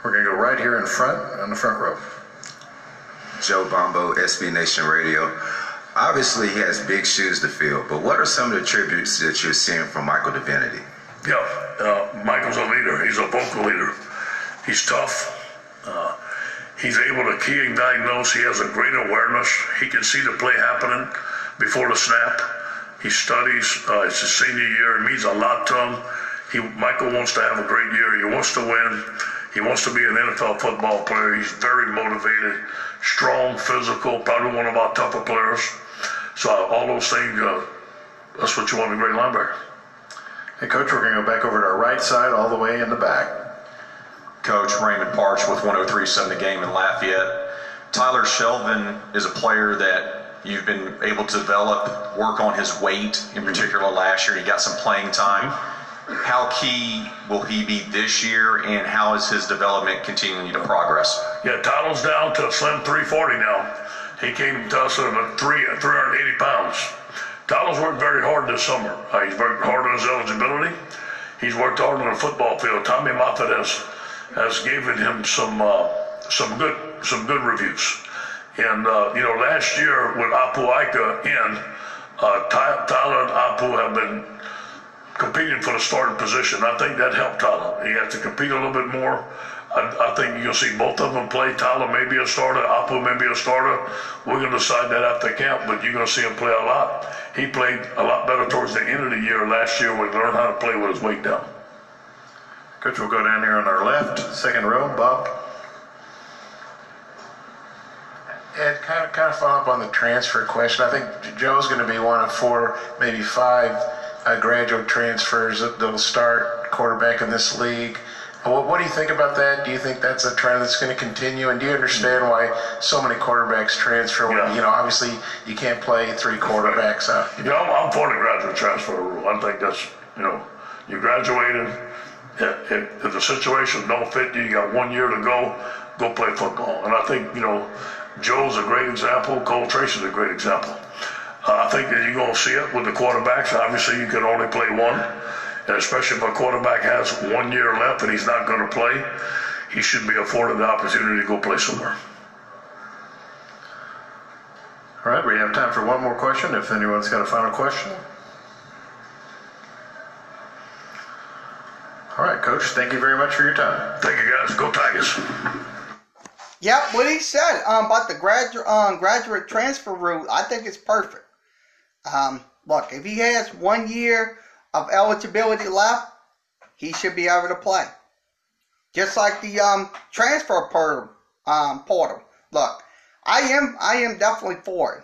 We're going to go right here in front, on the front row. Joe Bombo, S B Nation Radio. Obviously, he has big shoes to fill, but what are some of the tributes that you're seeing from Michael Divinity? Yeah, uh, Michael's a leader. He's a vocal leader. He's tough. Uh, he's able to key and diagnose. He has a great awareness. He can see the play happening before the snap. He studies. Uh, it's his senior year. It means a lot to him. He, Michael wants to have a great year. He wants to win. He wants to be an N F L football player. He's very motivated, strong, physical, probably one of our tougher players. So uh, all those things, uh, that's what you want in a great linebacker. Hey, Coach, we're going to go back over to our right side all the way in the back. Coach, Raymond Parch with one oh three point seven The Game in Lafayette. Tyler Shelvin is a player that you've been able to develop, work on his weight, in particular last year. He got some playing time. How key will he be this year, and how is his development continuing to progress? Yeah, Tyler's down to a slim three forty now. He came to us at about three hundred eighty pounds. Tyler's worked very hard this summer. Uh, he's worked hard on his eligibility. He's worked hard on the football field. Tommy Moffitt has has given him some uh, some good some good reviews. And uh, you know, last year with Apuaika in, uh, Ty, Tyler and Apu have been competing for the starting position. I think that helped Tyler. He has to compete a little bit more. I, I think you'll see both of them play. Tyler may be a starter. Apu may be a starter. We're going to decide that after camp, but you're going to see him play a lot. He played a lot better towards the end of the year last year when he learned how to play with his weight down. Coach, we'll go down here on our left, second row. Bob. Ed, kind of, kind of follow up on the transfer question. I think Joe's going to be one of four, maybe five uh, graduate transfers that will start quarterback in this league. What do you think about that? Do you think that's a trend that's going to continue? And do you understand why so many quarterbacks transfer? When, yeah. You know, obviously you can't play three quarterbacks. Uh, you know, know I'm, I'm for the graduate transfer rule. I think that's, you know, you graduated. If, if, if the situation don't fit you, you got one year to go, go play football. And I think, you know, Joe's a great example. Cole Tracy's a great example. Uh, I think that you're going to see it with the quarterbacks. Obviously, you can only play one. And especially if a quarterback has one year left and he's not going to play, he should be afforded the opportunity to go play somewhere. All right, we have time for one more question if anyone's got a final question. All right, Coach, thank you very much for your time. Thank you, guys. Go Tigers. Yep, what he said um, about the gradu- um, graduate transfer route, I think it's perfect. Um, look, if he has one year of eligibility left, he should be able to play. Just like the um, transfer portal, um, portal. Look, I am I am definitely for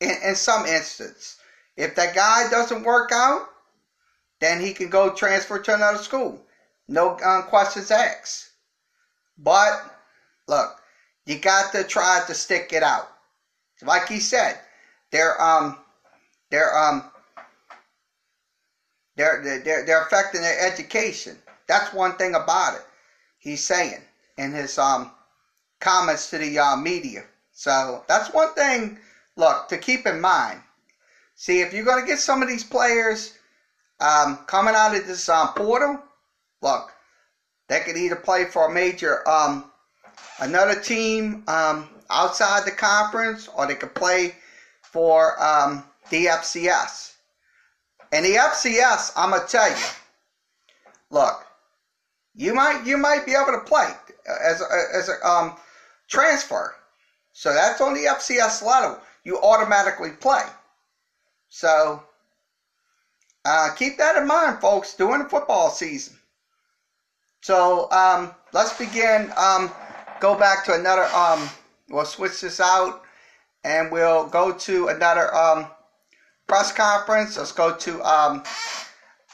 it in, in some instance. If that guy doesn't work out, then he can go transfer to another school. No um, questions asked. But, look, you got to try to stick it out. Like he said, they're um, they're um, they're they're they're affecting their education. That's one thing about it. He's saying in his um comments to the uh, media. So that's one thing. Look, to keep in mind. See, if you're going to get some of these players um, coming out of this um, portal, look, they could either play for a major, um, another team um, outside the conference, or they could play for um, the F C S. And the F C S, I'm gonna tell you, look, you might you might be able to play as a, as a um, transfer. So that's on the F C S level. You automatically play. So uh, keep that in mind, folks, during the football season. So um, let's begin. Um, go back to another. Um, we'll switch this out, and we'll go to another um, press conference. Let's go to um,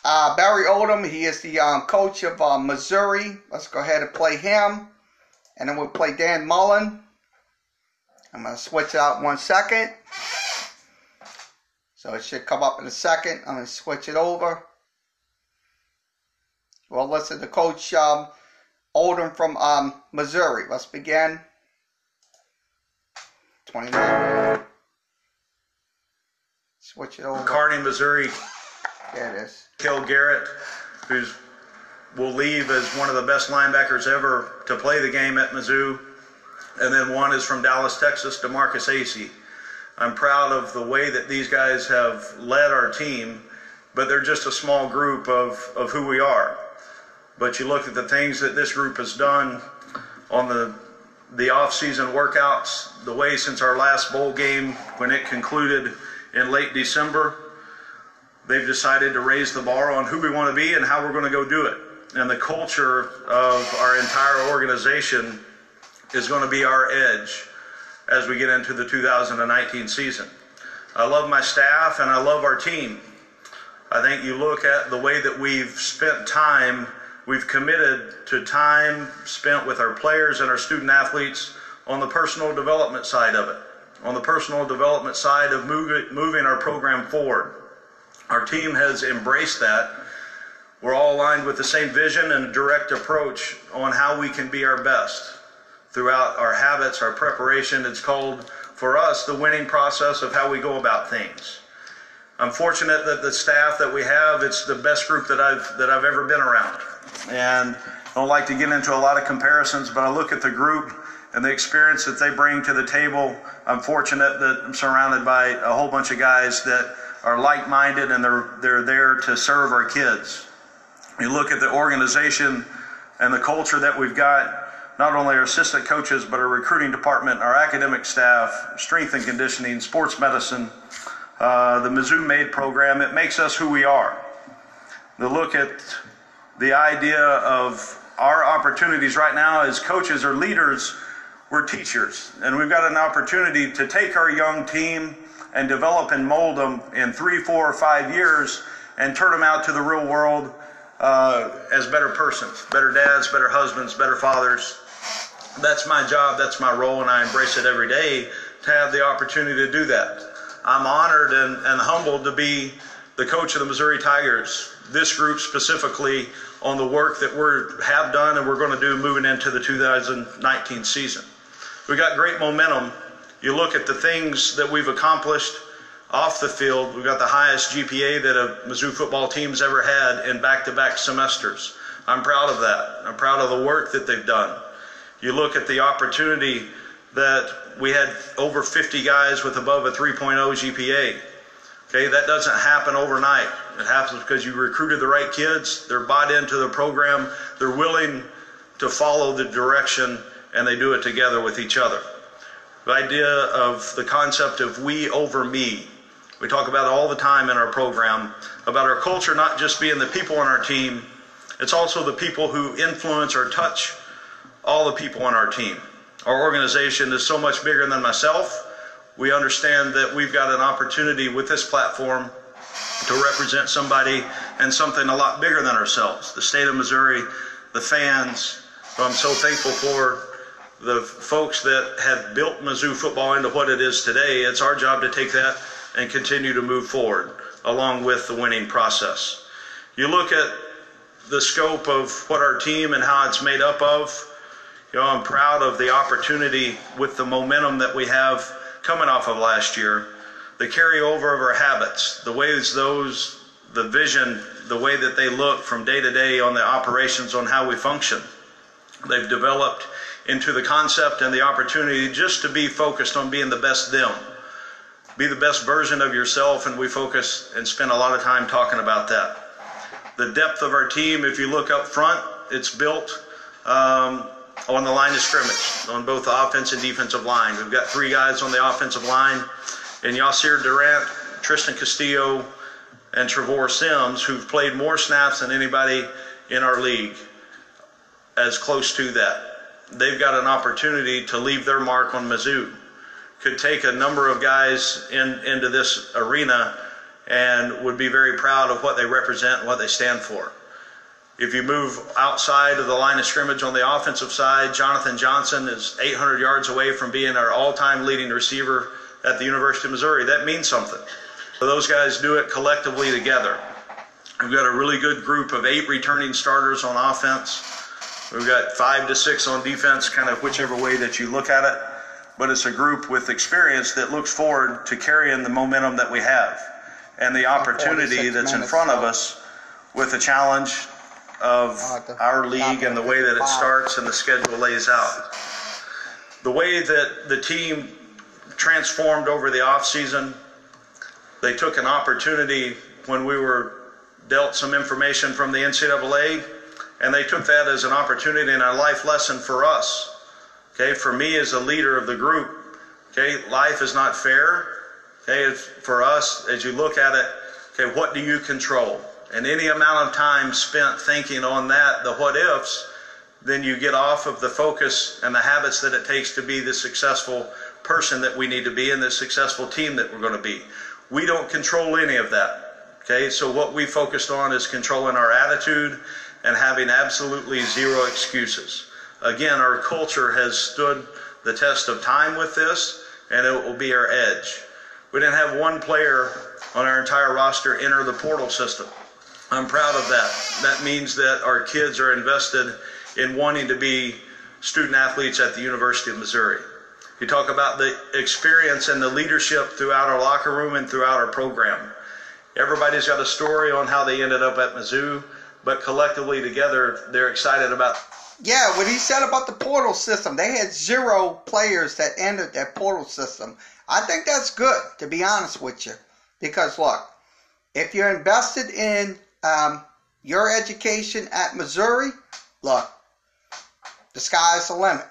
uh, Barry Odom. He is the um, coach of uh, Missouri. Let's go ahead and play him, and then we'll play Dan Mullen. I'm going to switch out one second. So it should come up in a second. I'm going to switch it over. Well, listen to Coach um, Odom from um, Missouri. Let's begin. twenty-nine. Switch it over. Kearney, Missouri. There it is. Kel Garrett, who will leave as one of the best linebackers ever to play the game at Mizzou. And then one is from Dallas, Texas, DeMarcus Acey. I'm proud of the way that these guys have led our team, but they're just a small group of, of who we are. But you look at the things that this group has done on the, the off-season workouts, the way since our last bowl game when it concluded in late December, they've decided to raise the bar on who we want to be and how we're going to go do it. And the culture of our entire organization is going to be our edge as we get into the two thousand nineteen season. I love my staff and I love our team. I think you look at the way that we've spent time, we've committed to time spent with our players and our student athletes on the personal development side of it, on the personal development side of moving, moving our program forward. Our team has embraced that. We're all aligned with the same vision and direct approach on how we can be our best. Throughout our habits, our preparation, it's called for us the winning process of how we go about things. I'm fortunate that the staff that we have, it's the best group that I've that I've ever been around. And I don't like to get into a lot of comparisons, but I look at the group and the experience that they bring to the table. I'm fortunate that I'm surrounded by a whole bunch of guys that are like-minded and they're they're there to serve our kids. You look at the organization and the culture that we've got. Not only our assistant coaches, but our recruiting department, our academic staff, strength and conditioning, sports medicine, uh, the Mizzou MAID program, it makes us who we are. The look at the idea of our opportunities right now as coaches or leaders, we're teachers. And we've got an opportunity to take our young team and develop and mold them in three, four, or five years and turn them out to the real world uh, as better persons, better dads, better husbands, better fathers. That's my job, that's my role, and I embrace it every day to have the opportunity to do that. I'm honored and, and humbled to be the coach of the Missouri Tigers, this group specifically, on the work that we have done and we're going to do moving into the two thousand nineteen season. We've got great momentum. You look at the things that we've accomplished off the field, we've got the highest G P A that a Mizzou football team's ever had in back-to-back semesters. I'm proud of that. I'm proud of the work that they've done. You look at the opportunity that we had over fifty guys with above a three point oh G P A. Okay, that doesn't happen overnight. It happens because you recruited the right kids, they're bought into the program, they're willing to follow the direction, and they do it together with each other. The idea of the concept of we over me. We talk about it all the time in our program, about our culture not just being the people on our team, it's also the people who influence or touch all the people on our team. Our organization is so much bigger than myself. We understand that we've got an opportunity with this platform to represent somebody and something a lot bigger than ourselves. The state of Missouri, the fans, who I'm so thankful for, the folks that have built Mizzou football into what it is today, it's our job to take that and continue to move forward along with the winning process. You look at the scope of what our team and how it's made up of, you know, I'm proud of the opportunity with the momentum that we have coming off of last year, the carryover of our habits, the ways those, the vision, the way that they look from day to day on the operations, on how we function. They've developed into the concept and the opportunity just to be focused on being the best them. Be the best version of yourself, and we focus and spend a lot of time talking about that. The depth of our team, if you look up front, it's built um, on the line of scrimmage, on both the offense and defensive line. We've got three guys on the offensive line, and Yasir Durant, Tristan Castillo, and Trevor Sims, who've played more snaps than anybody in our league, as close to that. They've got an opportunity to leave their mark on Mizzou. Could take a number of guys in, into this arena and would be very proud of what they represent and what they stand for. If you move outside of the line of scrimmage on the offensive side, Jonathan Johnson is eight hundred yards away from being our all-time leading receiver at the University of Missouri. That means something. So those guys do it collectively together. We've got a really good group of eight returning starters on offense. We've got five to six on defense, kind of whichever way that you look at it. But it's a group with experience that looks forward to carrying the momentum that we have and the opportunity that's in front of us with the challenge of our league and the way that it starts and the schedule lays out. The way that the team transformed over the offseason, they took an opportunity when we were dealt some information from the N C double A, and they took that as an opportunity and a life lesson for us. Okay, for me as a leader of the group, okay, life is not fair. Okay, it's for us, as you look at it, okay, what do you control? And any amount of time spent thinking on that, the what ifs, then you get off of the focus and the habits that it takes to be the successful person that we need to be and the successful team that we're going to be. We don't control any of that. Okay, so what we focused on is controlling our attitude and having absolutely zero excuses. Again, our culture has stood the test of time with this, and it will be our edge. We didn't have one player on our entire roster enter the portal system. I'm proud of that. That means that our kids are invested in wanting to be student athletes at the University of Missouri. You talk about the experience and the leadership throughout our locker room and throughout our program. Everybody's got a story on how they ended up at Mizzou, but collectively together, they're excited about. Yeah, what he said about the portal system, they had zero players that entered that portal system. I think that's good, to be honest with you. Because, look, if you're invested in um, your education at Missouri, look, the sky's the limit.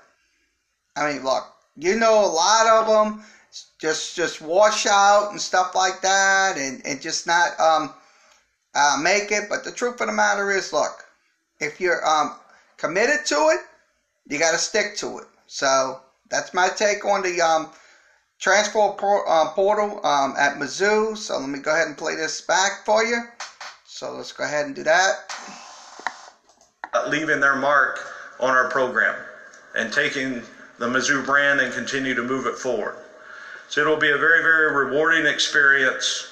I mean, look, you know a lot of them just just wash out and stuff like that and, and just not um, uh, make it. But the truth of the matter is, look, if you're um, – committed to it, you got to stick to it. So that's my take on the um, transfer por- uh, portal um, at Mizzou. So let me go ahead and play this back for you. So let's go ahead and do that. Leaving their mark on our program and taking the Mizzou brand and continue to move it forward. So it'll be a very, very rewarding experience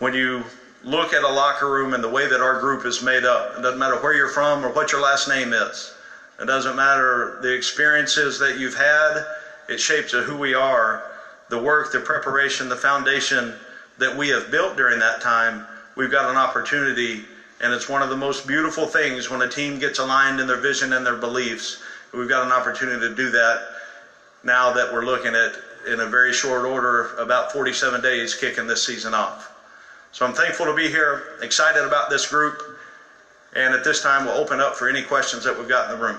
when you look at a locker room and the way that our group is made up. It doesn't matter where you're from or what your last name is. It doesn't matter the experiences that you've had. It shapes who we are, the work, the preparation, the foundation that we have built during that time. We've got an opportunity, and it's one of the most beautiful things when a team gets aligned in their vision and their beliefs. We've got an opportunity to do that now that we're looking at, in a very short order, about forty-seven days kicking this season off. So I'm thankful to be here, excited about this group, and at this time we'll open up for any questions that we've got in the room.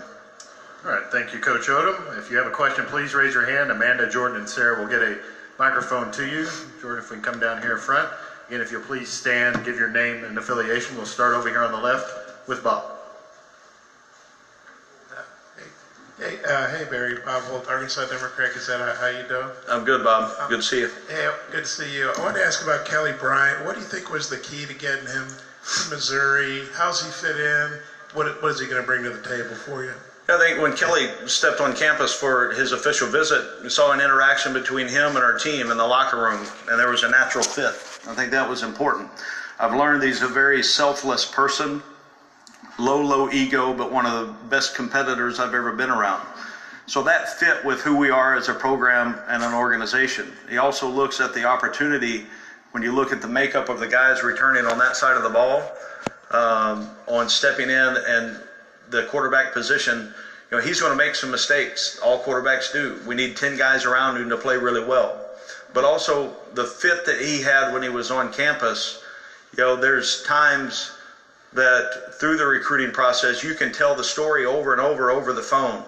All right, thank you, Coach Odom. If you have a question, please raise your hand. Amanda, Jordan, and Sarah will get a microphone to you. Jordan, if we can come down here in front. Again, if you'll please stand, give your name and affiliation. We'll start over here on the left with Bob. Hey, uh, hey Barry, Bob Holt, Arkansas Democrat Gazette. How you doing? I'm good, Bob. Um, good to see you. Hey, good to see you. I wanted to ask about Kelly Bryant. What do you think was the key to getting him to Missouri? How's he fit in? What What is he going to bring to the table for you? I think when Kelly stepped on campus for his official visit, we saw an interaction between him and our team in the locker room, and there was a natural fit. I think that was important. I've learned he's a very selfless person, low, low ego, but one of the best competitors I've ever been around. So that fit with who we are as a program and an organization. He also looks at the opportunity when you look at the makeup of the guys returning on that side of the ball, um, on stepping in and the quarterback position. You know, he's going to make some mistakes. All quarterbacks do. We need ten guys around him to play really well. But also the fit that he had when he was on campus, you know, there's times that through the recruiting process you can tell the story over and over over the phone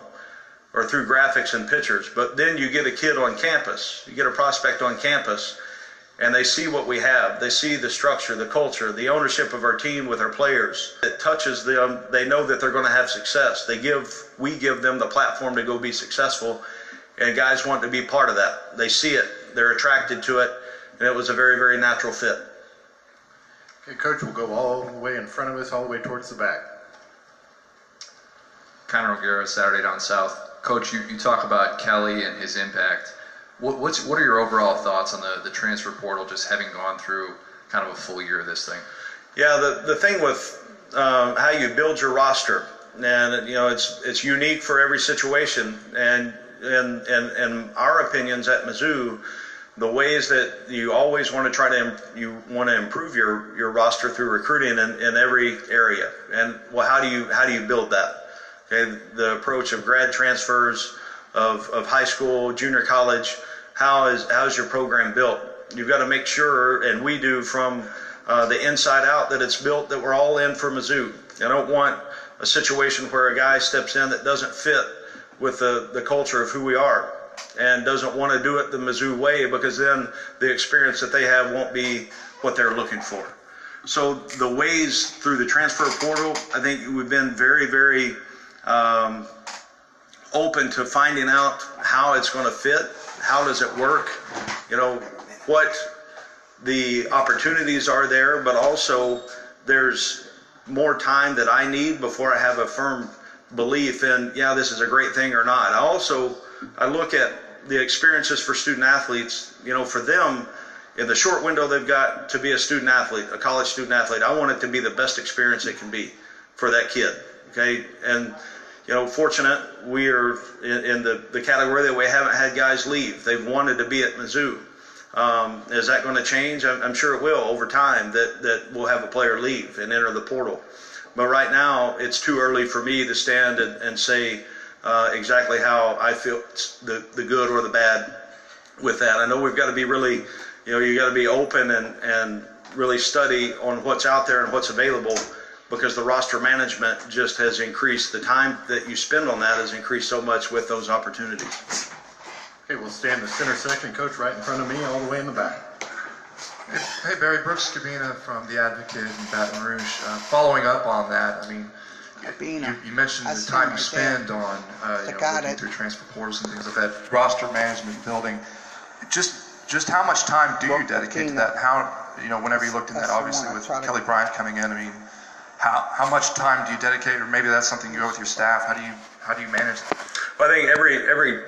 or through graphics and pictures. But then you get a kid on campus, you get a prospect on campus, and they see what we have. They see the structure, the culture, the ownership of our team with our players. It touches them. They know that they're going to have success. They give, we give them the platform to go be successful, and guys want to be part of that. They see it. They're attracted to it, and it was a very, very natural fit. Okay, Coach, we'll go all the way in front of us, all the way towards the back. Connor O'Gara, Saturday Down South. Coach, you, you talk about Kelly and his impact. What, what's, what are your overall thoughts on the, the transfer portal, just having gone through kind of a full year of this thing? Yeah, the, the thing with uh, how you build your roster, and you know, it's it's unique for every situation. And in, in, in our opinions at Mizzou, the ways that you always want to try to you want to improve your, your roster through recruiting in, in every area. And well, how do you how do you build that? Okay, the approach of grad transfers, of, of high school, junior college, how is how's your program built? You've got to make sure, and we do from uh, the inside out, that it's built that we're all in for Mizzou. I don't want a situation where a guy steps in that doesn't fit with the, the culture of who we are and doesn't want to do it the Mizzou way, because then the experience that they have won't be what they're looking for. So the ways through the transfer portal, I think we've been very, very Um, open to finding out how it's going to fit, how does it work, you know, what the opportunities are there, but also there's more time that I need before I have a firm belief in, yeah, this is a great thing or not. I also, I look at the experiences for student athletes, you know, for them, in the short window they've got to be a student athlete, a college student athlete, I want it to be the best experience it can be for that kid. Okay, and you know, fortunate we are in, in the, the category that we haven't had guys leave. They've wanted to be at Mizzou. Um, is that going to change? I'm, I'm sure it will over time, that, that we'll have a player leave and enter the portal. But right now, it's too early for me to stand and, and say uh, exactly how I feel the, the good or the bad with that. I know we've got to be really, you know, you got to be open and, and really study on what's out there and what's available, because the roster management just has increased. The time that you spend on that has increased so much with those opportunities. Okay, we'll stand the center section, Coach, right in front of me, all the way in the back. Hey, Barry, Brooks Cabina from The Advocate in Baton Rouge. Uh, following up on that, I mean, you, you mentioned the time you spend on uh, you know, looking through transfer portals and things like that, roster management, building. Just, just how much time do you dedicate to that? How, you know, whenever you looked in that, obviously with Kelly Bryant coming in, I mean, How, how much time do you dedicate, or maybe that's something you go with your staff? How do you how do you manage that? Well, I think every every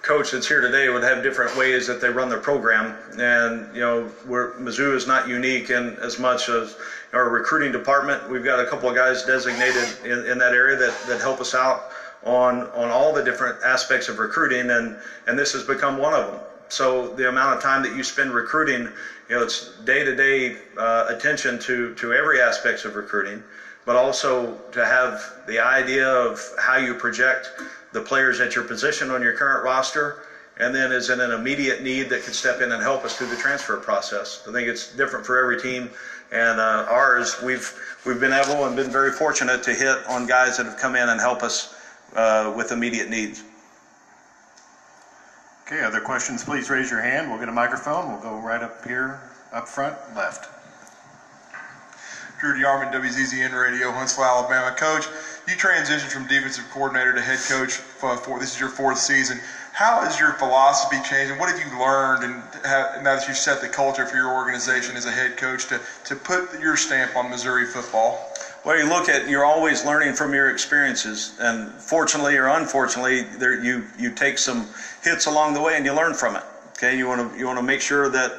coach that's here today would have different ways that they run their program, and you know, we're, Mizzou is not unique in as much as our recruiting department. We've got a couple of guys designated in, in that area that, that help us out on on all the different aspects of recruiting, and and this has become one of them. So the amount of time that you spend recruiting, you know, it's day-to-day uh, attention to, to every aspect of recruiting, but also to have the idea of how you project the players at your position on your current roster, and then is it an immediate need that could step in and help us through the transfer process. I think it's different for every team, and uh, ours, we've, we've been able and been very fortunate to hit on guys that have come in and help us uh, with immediate needs. Okay, other questions, please raise your hand. We'll get a microphone. We'll go right up here, up front, left. Drew DeArmond, W Z Z N Radio, Huntsville, Alabama. Coach, you transitioned from defensive coordinator to head coach. For, for this is your fourth season. How has your philosophy changed, and what have you learned, and how, now that you've set the culture for your organization as a head coach, to, to put your stamp on Missouri football? Well, you look at, you're always learning from your experiences, and fortunately or unfortunately, there, you you take some hits along the way and you learn from it. Okay, you want to you want to make sure that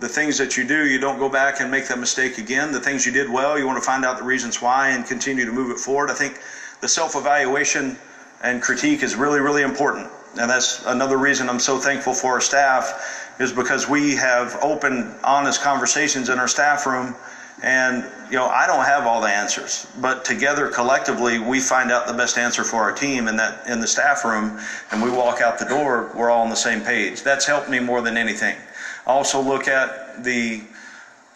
the things that you do, you don't go back and make that mistake again. The things you did well, you want to find out the reasons why and continue to move it forward. I think the self-evaluation and critique is really, really important, and that's another reason I'm so thankful for our staff, is because we have open, honest conversations in our staff room. And, you know, I don't have all the answers, but together collectively we find out the best answer for our team in that in the staff room, and we walk out the door, we're all on the same page. That's helped me more than anything. I also look at the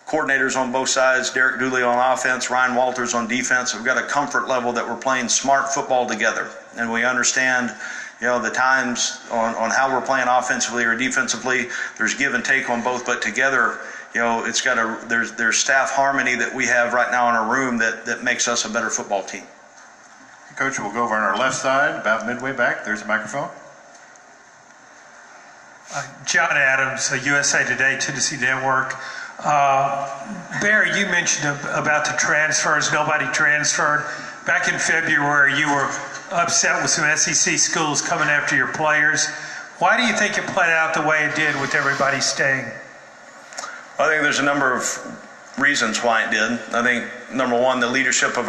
coordinators on both sides, Derek Dooley on offense, Ryan Walters on defense. We've got a comfort level that we're playing smart football together, and we understand, you know, the times on, on how we're playing offensively or defensively. There's give and take on both, but together, you know, it's got a there's there's staff harmony that we have right now in our room that, that makes us a better football team. Coach, we'll go over on our left side, about midway back. There's a microphone. Uh, John Adams, a U S A Today, Tennessee Network. Uh, Barry, you mentioned about the transfers. Nobody transferred. Back in February, you were upset with some S E C schools coming after your players. Why do you think it played out the way it did with everybody staying? I think there's a number of reasons why it did. I think, number one, the leadership of